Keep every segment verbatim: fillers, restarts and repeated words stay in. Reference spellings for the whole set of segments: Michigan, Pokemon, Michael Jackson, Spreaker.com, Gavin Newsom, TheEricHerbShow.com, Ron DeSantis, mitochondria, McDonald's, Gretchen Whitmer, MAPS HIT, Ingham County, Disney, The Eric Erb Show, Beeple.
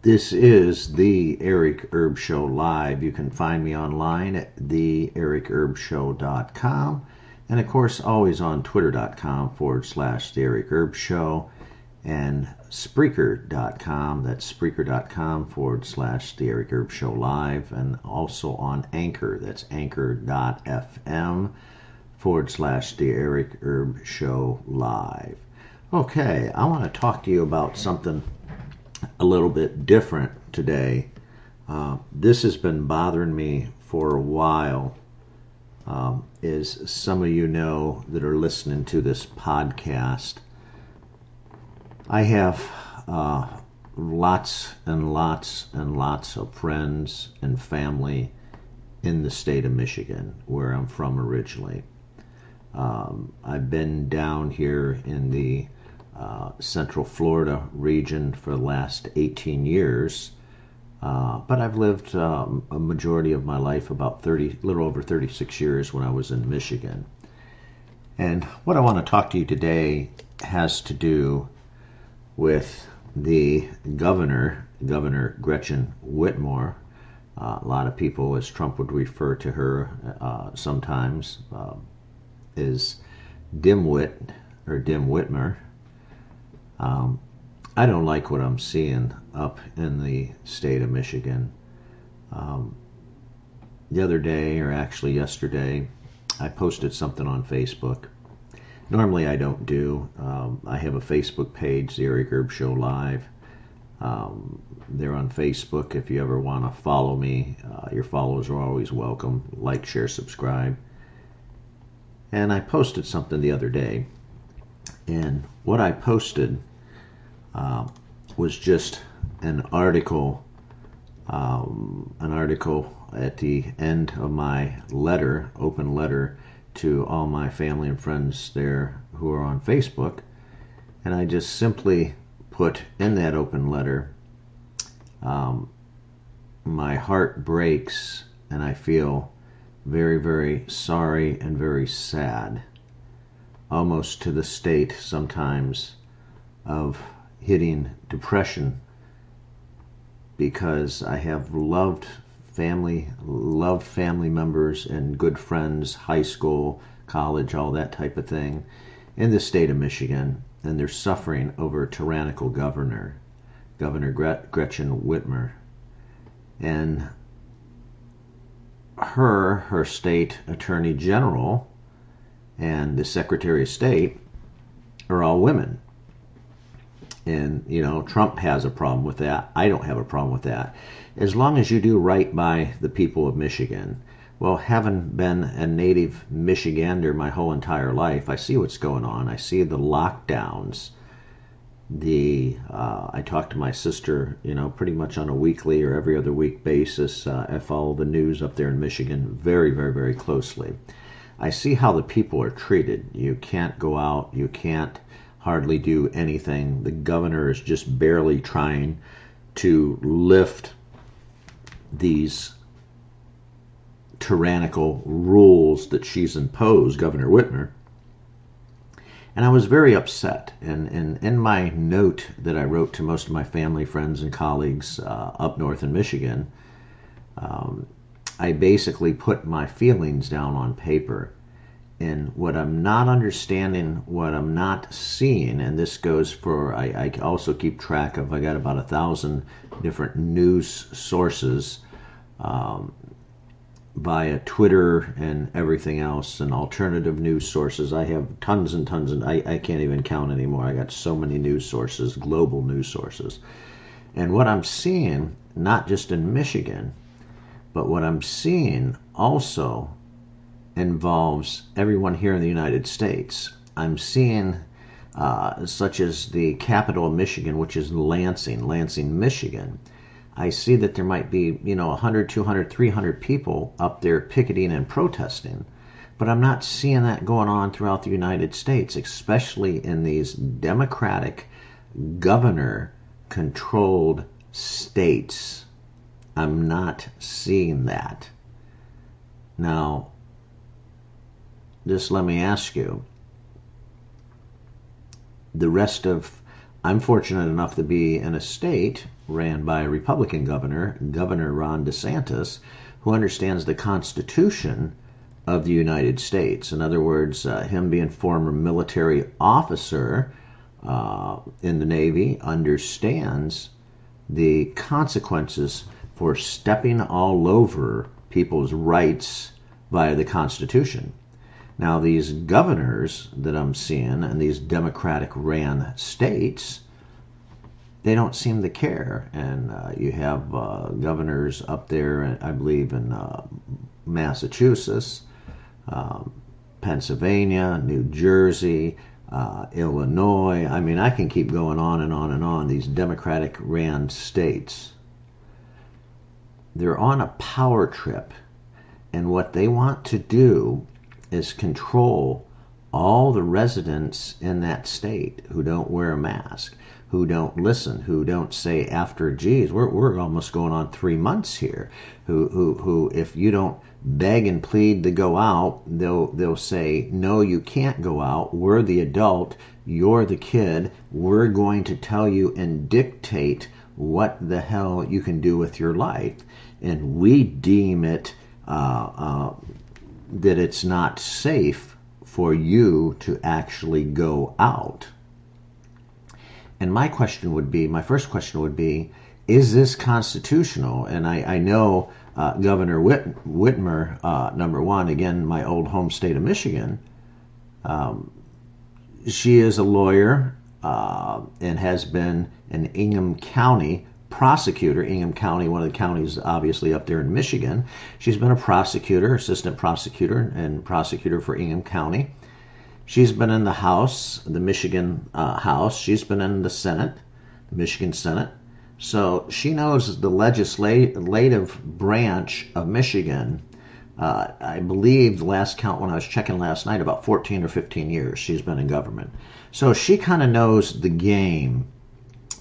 This is The Eric Erb Show Live. You can find me online at the eric herb show dot com. And, of course, always on twitter.com forward slash The Eric Erb Show and Spreaker dot com. That's Spreaker dot com forward slash The Eric Erb Show Live. And also on Anchor. That's Anchor dot f m forward slash The Eric Erb Show Live. Okay, I want to talk to you about something a little bit different today. Uh, this has been bothering me for a while. Um, is some of you know that are listening to this podcast, I have uh, lots and lots and lots of friends and family in the state of Michigan, where I'm from originally. Um, I've been down here in the uh, Central Florida region for the last eighteen years. Uh, but I've lived um, a majority of my life, about thirty, little over thirty-six years, when I was in Michigan. And what I want to talk to you today has to do with the governor, Governor Gretchen Whitmer. Uh, a lot of people, as Trump would refer to her uh, sometimes, uh, is Dimwit or Dim Whitmer. Um, I don't like what I'm seeing up in the state of Michigan. Um, the other day, or actually yesterday, I posted something on Facebook. Normally I don't do. Um, I have a Facebook page, The Eric Erb Show Live. Um, they're on Facebook. If you ever want to follow me, uh, your followers are always welcome. Like, share, subscribe. And I posted something the other day. And what I posted Uh, was just an article, um, an article at the end of my letter, open letter to all my family and friends there who are on Facebook. And I just simply put in that open letter, um, my heart breaks and I feel very, very sorry and very sad, almost to the state sometimes of hitting depression, because I have loved family, loved family members and good friends, high school, college, all that type of thing, in the state of Michigan, and they're suffering over a tyrannical governor, Governor Gretchen Whitmer. And her, her state attorney general and the secretary of state are all women. And, you know, Trump has a problem with that. I don't have a problem with that. As long as you do right by the people of Michigan. Well, having been a native Michigander my whole entire life, I see what's going on. I see the lockdowns. The uh, I talk to my sister, you know, pretty much on a weekly or every other week basis. Uh, I follow the news up there in Michigan very, very, very closely. I see how the people are treated. You can't go out. You can't hardly do anything. The governor is just barely trying to lift these tyrannical rules that she's imposed, Governor Whitmer. And I was very upset. And and in my note that I wrote to most of my family, friends, and colleagues uh, up north in Michigan, um, I basically put my feelings down on paper. And what I'm not understanding, what I'm not seeing, and this goes for, I, I also keep track of, I got about a thousand different news sources um, via Twitter and everything else, and alternative news sources. I have tons and tons, and I, I can't even count anymore. I got so many news sources, global news sources. And what I'm seeing, not just in Michigan, but what I'm seeing also involves everyone here in the United States. I'm seeing uh, such as the capital of Michigan, which is Lansing, Lansing, Michigan. I see that there might be, you know, one hundred, two hundred, three hundred people up there picketing and protesting, but I'm not seeing that going on throughout the United States, especially in these Democratic governor-controlled states. I'm not seeing that. Now, just let me ask you, the rest of, I'm fortunate enough to be in a state ran by a Republican governor, Governor Ron DeSantis, who understands the Constitution of the United States. In other words, uh, him being a former military officer uh, in the Navy understands the consequences for stepping all over people's rights via the Constitution. Now, these governors that I'm seeing in these Democratic-ran states, they don't seem to care. And uh, you have uh, governors up there, I believe, in uh, Massachusetts, um, Pennsylvania, New Jersey, uh, Illinois. I mean, I can keep going on and on and on. These Democratic-ran states, they're on a power trip. And what they want to do is control all the residents in that state who don't wear a mask, who don't listen, who don't say after, geez, we're we're almost going on three months here, who who who if you don't beg and plead to go out, they'll they'll say, no, you can't go out. We're the adult, you're the kid, we're going to tell you and dictate what the hell you can do with your life. And we deem it uh uh that it's not safe for you to actually go out. And my question would be, my first question would be, is this constitutional? And I, I know uh, Governor Whit- Whitmer, uh, number one, again, my old home state of Michigan, um, she is a lawyer uh, and has been an Ingham County prosecutor. Ingham County, one of the counties obviously up there in Michigan. She's been a prosecutor, assistant prosecutor, and prosecutor for Ingham County. She's been in the House, the Michigan uh, House. She's been in the Senate, the Michigan Senate. So she knows the legislative branch of Michigan. Uh, I believe the last count when I was checking last night, about fourteen or fifteen years she's been in government. So she kind of knows the game.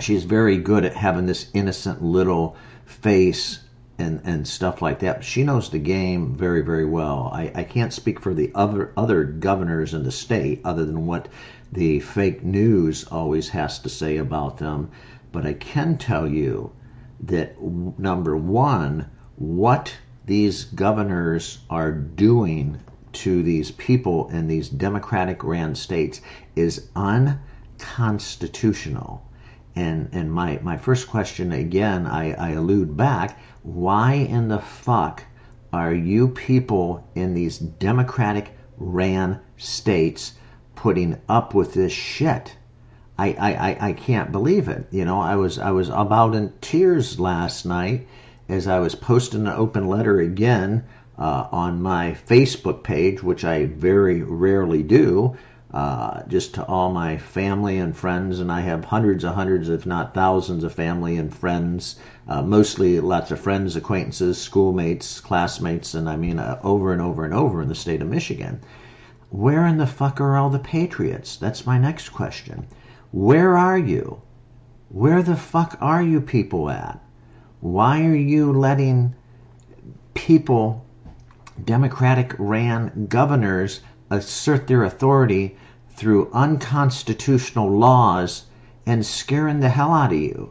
She's very good at having this innocent little face and, and stuff like that. She knows the game very, very well. I, I can't speak for the other other governors in the state other than what the fake news always has to say about them. But I can tell you that, number one, what these governors are doing to these people in these Democratic-ran states is unconstitutional. And and my, my first question, again, I, I allude back, why in the fuck are you people in these Democratic-ran states putting up with this shit? I, I, I can't believe it. You know, I was I was about in tears last night as I was posting an open letter again uh, on my Facebook page, which I very rarely do. Uh, just to all my family and friends, and I have hundreds and hundreds, if not thousands, of family and friends, uh, mostly lots of friends, acquaintances, schoolmates, classmates, and I mean uh, over and over and over in the state of Michigan. Where in the fuck are all the patriots? That's my next question. Where are you? Where the fuck are you people at? Why are you letting people, Democratic-ran governors, assert their authority through unconstitutional laws and scaring the hell out of you?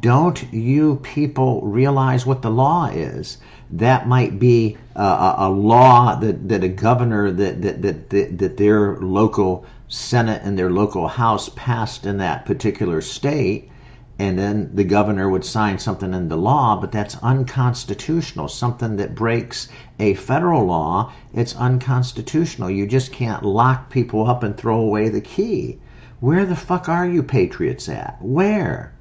Don't you people realize what the law is? That might be a, a, a law that, that a governor that that, that that that their local Senate and their local House passed in that particular state, and then the governor would sign something into law, but that's unconstitutional. Something that breaks a federal law, it's unconstitutional. You just can't lock people up and throw away the key. Where the fuck are you patriots at? Where?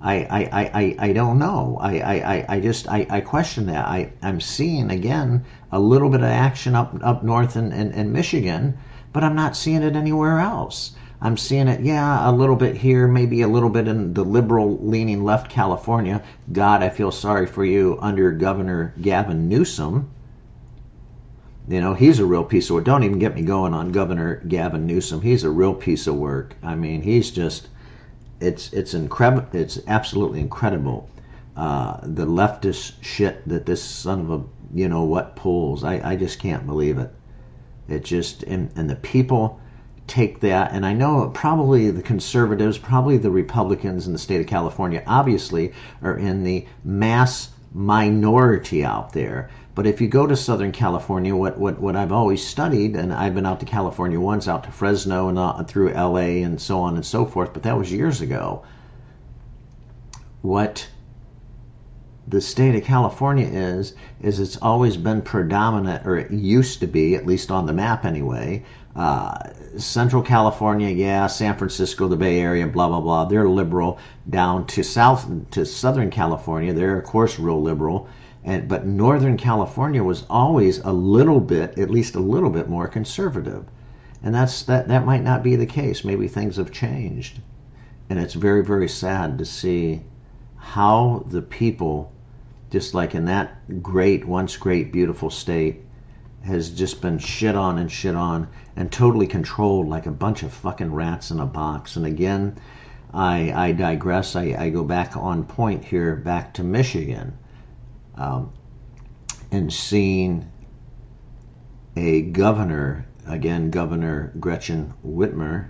I I, I, I don't know. I, I, I just, I, I question that. I, I'm seeing, again, a little bit of action up, up north in, in, in Michigan, but I'm not seeing it anywhere else. I'm seeing it, yeah, a little bit here, maybe a little bit in the liberal-leaning left California. God, I feel sorry for you under Governor Gavin Newsom. You know, he's a real piece of work. Don't even get me going on Governor Gavin Newsom. He's a real piece of work. I mean, he's just, it's it's incredible. It's absolutely incredible. Uh, the leftist shit that this son of a, you know what, pulls. I, I just can't believe it. It just, and, and the people take that, and I know probably the conservatives, probably the Republicans in the state of California, obviously are in the mass minority out there. But if you go to Southern California, what, what, what I've always studied, and I've been out to California once, out to Fresno and out through L A and so on and so forth, but that was years ago. What the state of California is, is it's always been predominant, or it used to be, at least on the map anyway, uh, Central California, yeah, San Francisco, the Bay Area, blah, blah, blah. They're liberal. Down to South, to Southern California, they're, of course, real liberal. And, but Northern California was always a little bit, at least a little bit more conservative. And that's that, that might not be the case. Maybe things have changed. And it's very, very sad to see how the people, just like in that great, once great, beautiful state, has just been shit on and shit on and totally controlled like a bunch of fucking rats in a box. And again, I, I digress. I, I go back on point here, back to Michigan. Um, and seeing a governor, again, Governor Gretchen Whitmer,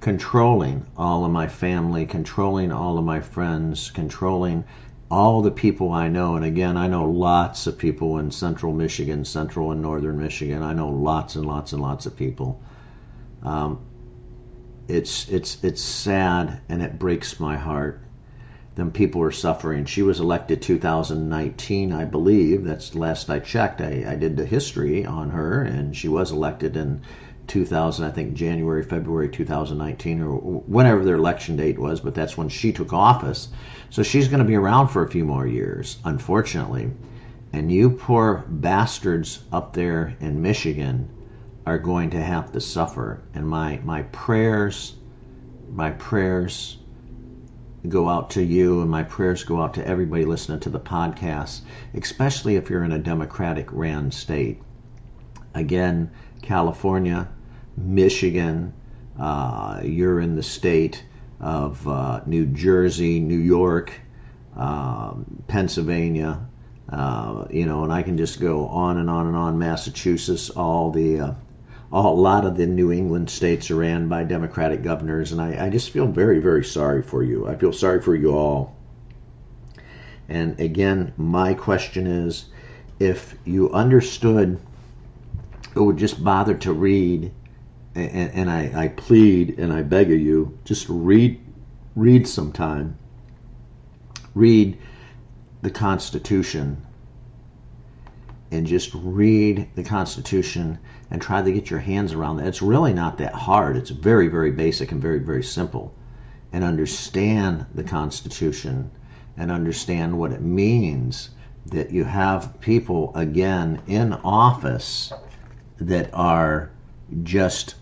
controlling all of my family, controlling all of my friends, controlling all the people I know. And again, I know lots of people in central Michigan, central and northern Michigan. I know lots and lots and lots of people. Um, it's, it's, it's sad, and it breaks my heart. Them people are suffering. She was elected two thousand nineteen, I believe. That's the last I checked. I, I did the history on her, and she was elected in two thousand, I think January, February two thousand nineteen, or whenever their election date was, but that's when she took office. So she's going to be around for a few more years, unfortunately. And you poor bastards up there in Michigan are going to have to suffer. And my, my prayers, my prayers... go out to you, and my prayers go out to everybody listening to the podcast, especially if you're in a Democratic-ran state. Again, California, Michigan, uh, you're in the state of uh, New Jersey, New York, uh, Pennsylvania, uh, you know, and I can just go on and on and on. Massachusetts, all the... Uh, A lot of the New England states are ran by Democratic governors, and I, I just feel very, very sorry for you. I feel sorry for you all. And again, my question is, if you understood or would just bother to read, and, and I, I plead and I beg of you, just read, read sometime. Read the Constitution. And just read the Constitution and try to get your hands around that. It's really not that hard. It's very, very basic and very, very simple. And understand the Constitution and understand what it means that you have people, again, in office that are just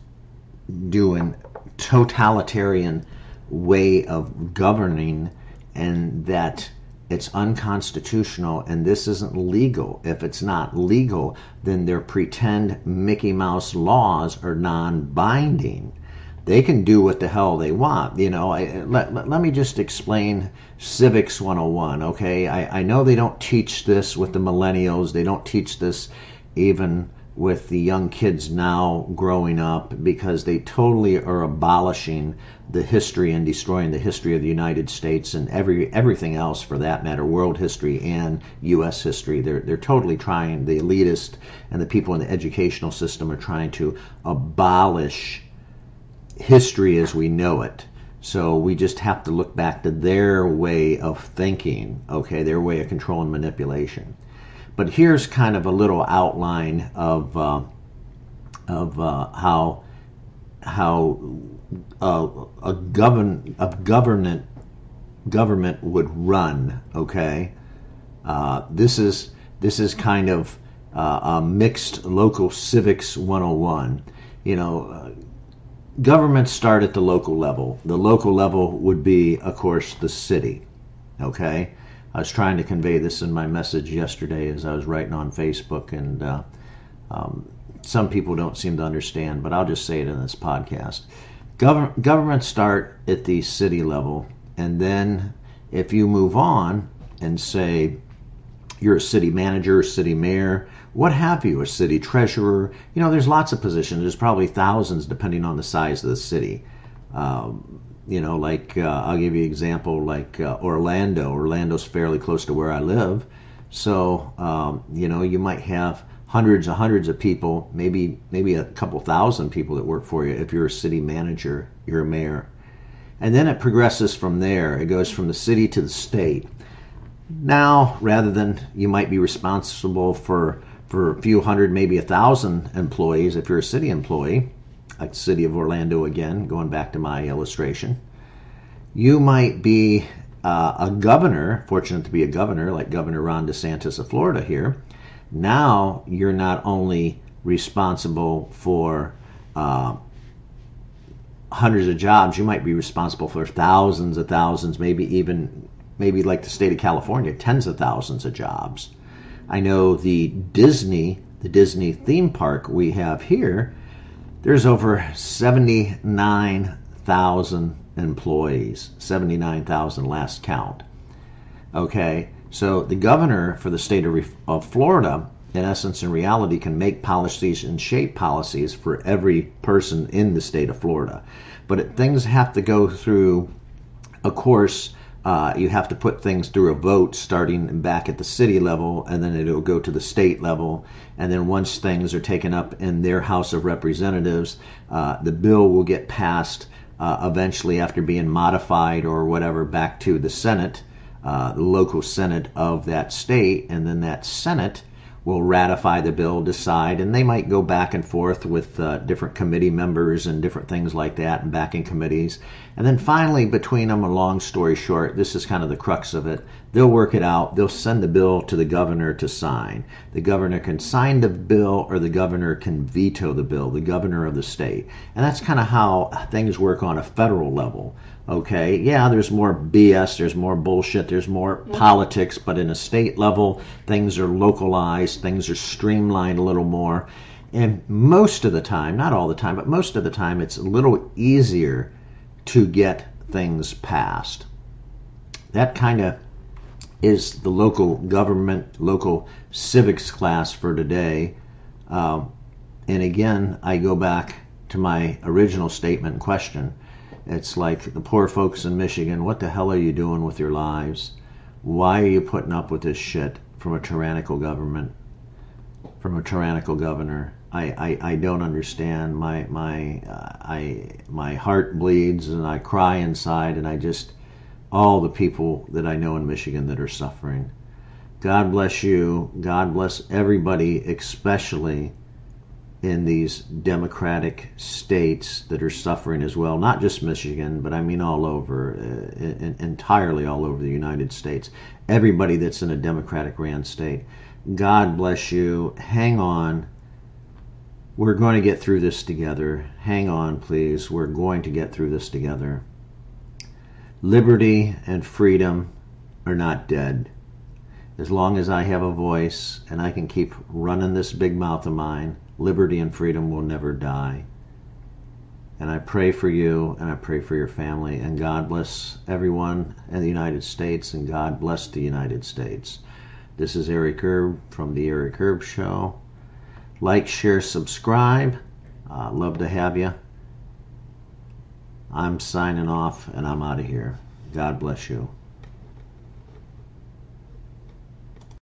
doing totalitarian way of governing, and that it's unconstitutional, and this isn't legal. If it's not legal, then their pretend Mickey Mouse laws are non-binding. They can do what the hell they want. You know, I, let, let, let me just explain Civics one oh one, okay? I, I know they don't teach this with the millennials. They don't teach this even with the young kids now growing up, because they totally are abolishing the history and destroying the history of the United States and every everything else, for that matter, world history and U S history. They're they're totally trying, the elitist and the people in the educational system are trying to abolish history as we know it. So we just have to look back to their way of thinking, okay, their way of control and manipulation. But here's kind of a little outline of uh, of uh, how how uh, a govern a government government would run. Okay, uh, this is this is kind of uh, a mixed local civics one oh one. You know, uh, governments start at the local level. The local level would be, of course, the city. Okay. I was trying to convey this in my message yesterday as I was writing on Facebook, and uh, um, some people don't seem to understand, but I'll just say it in this podcast. Gover- governments start at the city level, and then if you move on and say You're a city manager, city mayor, what have you, a city treasurer. You know, there's lots of positions. There's probably thousands depending on the size of the city. Um, you know, like uh, I'll give you an example, like uh, Orlando. Orlando's fairly close to where I live. So, um, you know, you might have hundreds and hundreds of people, maybe maybe a couple thousand people that work for you if you're a city manager, you're a mayor. And then it progresses from there. It goes from the city to the state. Now, rather than you might be responsible for, for a few hundred, maybe a thousand employees if you're a city employee, like the city of Orlando again, going back to my illustration, you might be uh, a governor, fortunate to be a governor, like Governor Ron DeSantis of Florida here. Now, you're not only responsible for uh, hundreds of jobs, you might be responsible for thousands of thousands, maybe even... maybe like the state of California, tens of thousands of jobs. I know the Disney, the Disney theme park we have here, there's over seventy-nine thousand employees, seventy-nine thousand last count. Okay, so the governor for the state of, of Florida, in essence and reality, can make policies and shape policies for every person in the state of Florida. But it, things have to go through a course. Uh, you have to put things through a vote starting back at the city level, and then it'll go to the state level. And then once things are taken up in their House of Representatives, uh, the bill will get passed uh, eventually after being modified or whatever back to the Senate, uh, the local Senate of that state. And then that Senate will ratify the bill, decide, and they might go back and forth with uh, different committee members and different things like that and back in committees. And then finally, between them, a long story short, this is kind of the crux of it. They'll work it out. They'll send the bill to the governor to sign. The governor can sign the bill or the governor can veto the bill, the governor of the state. And that's kind of how things work on a federal level. Okay, yeah, there's more B S, there's more bullshit, there's more yeah. politics, but in a state level, things are localized, things are streamlined a little more. And most of the time, not all the time, but most of the time, it's a little easier to get things passed. That kind of is the local government, local civics class for today. Um, and again, I go back to my original statement question. It's like the poor folks in Michigan, what the hell are you doing with your lives? Why are you putting up with this shit from a tyrannical government, from a tyrannical governor? I, I, I don't understand. My my uh, I my heart bleeds and I cry inside, and I just, all the people that I know in Michigan that are suffering. God bless you. God bless everybody, especially in these Democratic states that are suffering as well, not just Michigan, but I mean all over, uh, in, entirely all over the United States, everybody that's in a Democratic-ran state. God bless you. Hang on. We're going to get through this together. Hang on, please. We're going to get through this together. Liberty and freedom are not dead. As long as I have a voice and I can keep running this big mouth of mine, liberty and freedom will never die. And I pray for you, and I pray for your family, and God bless everyone in the United States, and God bless the United States. This is Eric Erb from The Eric Erb Show. Like, share, subscribe. Uh, love to have you. I'm signing off, and I'm out of here. God bless you.